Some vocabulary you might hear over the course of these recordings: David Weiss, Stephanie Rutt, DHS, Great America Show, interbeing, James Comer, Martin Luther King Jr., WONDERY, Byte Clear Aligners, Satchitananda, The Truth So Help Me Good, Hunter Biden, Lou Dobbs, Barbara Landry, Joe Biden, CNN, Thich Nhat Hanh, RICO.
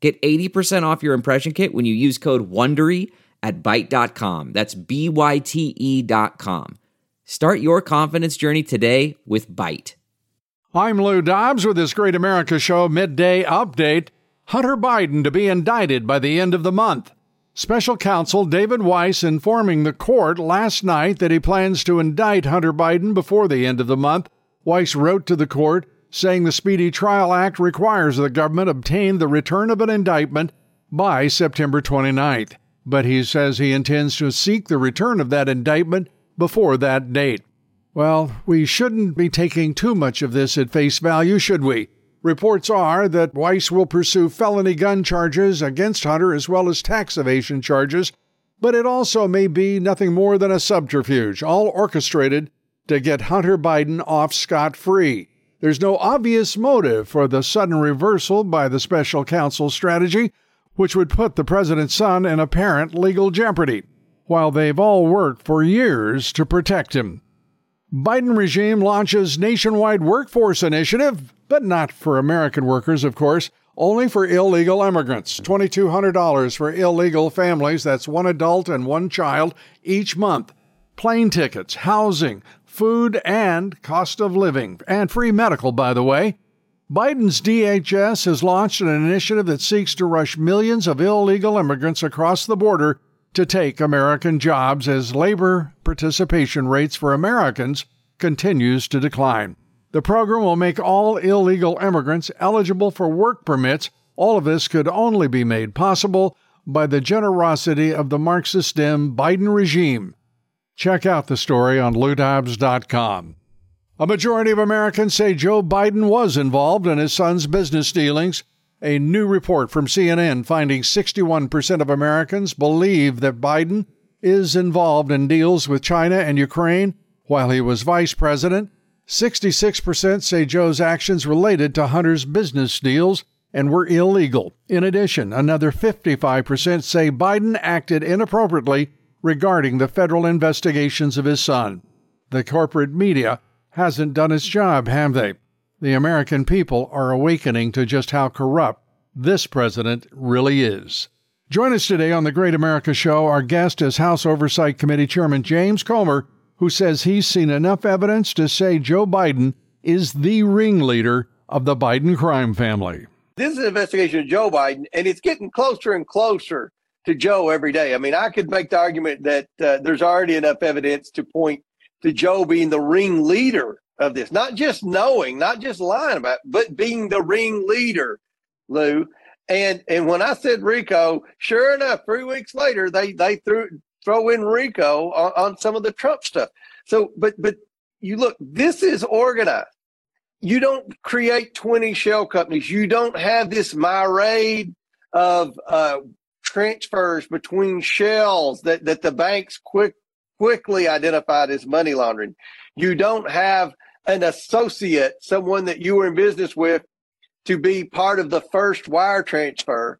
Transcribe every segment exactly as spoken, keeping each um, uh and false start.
Get eighty percent off your impression kit when you use code WONDERY at byte dot com. That's B Y T E dot com. Start your confidence journey today with Byte. I'm Lou Dobbs with this Great America Show Midday Update. Hunter Biden to be indicted by the end of the month. Special counsel David Weiss informing the court last night that he plans to indict Hunter Biden before the end of the month. Weiss wrote to the court saying the Speedy Trial Act requires the government obtain the return of an indictment by September twenty-ninth. But he says he intends to seek the return of that indictment before that date. Well, we shouldn't be taking too much of this at face value, should we? Reports are that Weiss will pursue felony gun charges against Hunter as well as tax evasion charges, but it also may be nothing more than a subterfuge, all orchestrated to get Hunter Biden off scot-free. There's no obvious motive for the sudden reversal by the special counsel's strategy, which would put the president's son in apparent legal jeopardy, while they've all worked for years to protect him. Biden regime launches nationwide workforce initiative, but not for American workers, of course, only for illegal immigrants. two thousand two hundred dollars for illegal families, that's one adult and one child, each month. Plane tickets, housing, food, and cost of living, and free medical, by the way. Biden's D H S has launched an initiative that seeks to rush millions of illegal immigrants across the border to take American jobs as labor participation rates for Americans continues to decline. The program will make all illegal immigrants eligible for work permits. All of this could only be made possible by the generosity of the Marxist-Dem Biden regime. Check out the story on Lou Dobbs dot com. A majority of Americans say Joe Biden was involved in his son's business dealings. A new report from C N N finding sixty-one percent of Americans believe that Biden is involved in deals with China and Ukraine while he was vice president. sixty-six percent say Joe's actions related to Hunter's business deals and were illegal. In addition, another fifty-five percent say Biden acted inappropriately regarding the federal investigations of his son. The corporate media hasn't done its job, have they? The American people are awakening to just how corrupt this president really is. Join us today on The Great America Show. Our guest is House Oversight Committee Chairman James Comer, who says he's seen enough evidence to say Joe Biden is the ringleader of the Biden crime family. This is an investigation of Joe Biden, and it's getting closer and closer to Joe every day. I mean, I could make the argument that uh, there's already enough evidence to point to Joe being the ringleader of this, not just knowing, not just lying about, but being the ringleader, Lou. And and when I said RICO, sure enough, three weeks later they they threw throw in RICO on, on some of the Trump stuff. So, but but you look, this is organized. You don't create twenty shell companies. You don't have this myriad of uh, transfers between shells that that the banks quick quickly identified as money laundering. You don't have an associate, someone that you were in business with, to be part of the first wire transfer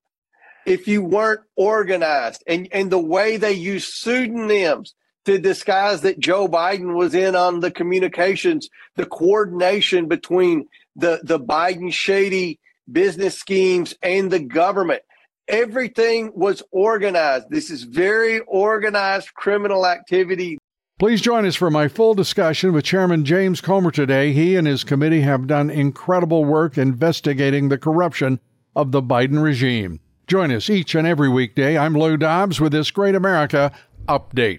if you weren't organized. And, and the way they use pseudonyms to disguise that Joe Biden was in on the communications, the coordination between the, the Biden shady business schemes and the government. Everything was organized. This is very organized criminal activity. Please join us for my full discussion with Chairman James Comer today. He and his committee have done incredible work investigating the corruption of the Biden regime. Join us each and every weekday. I'm Lou Dobbs with this Great America Update.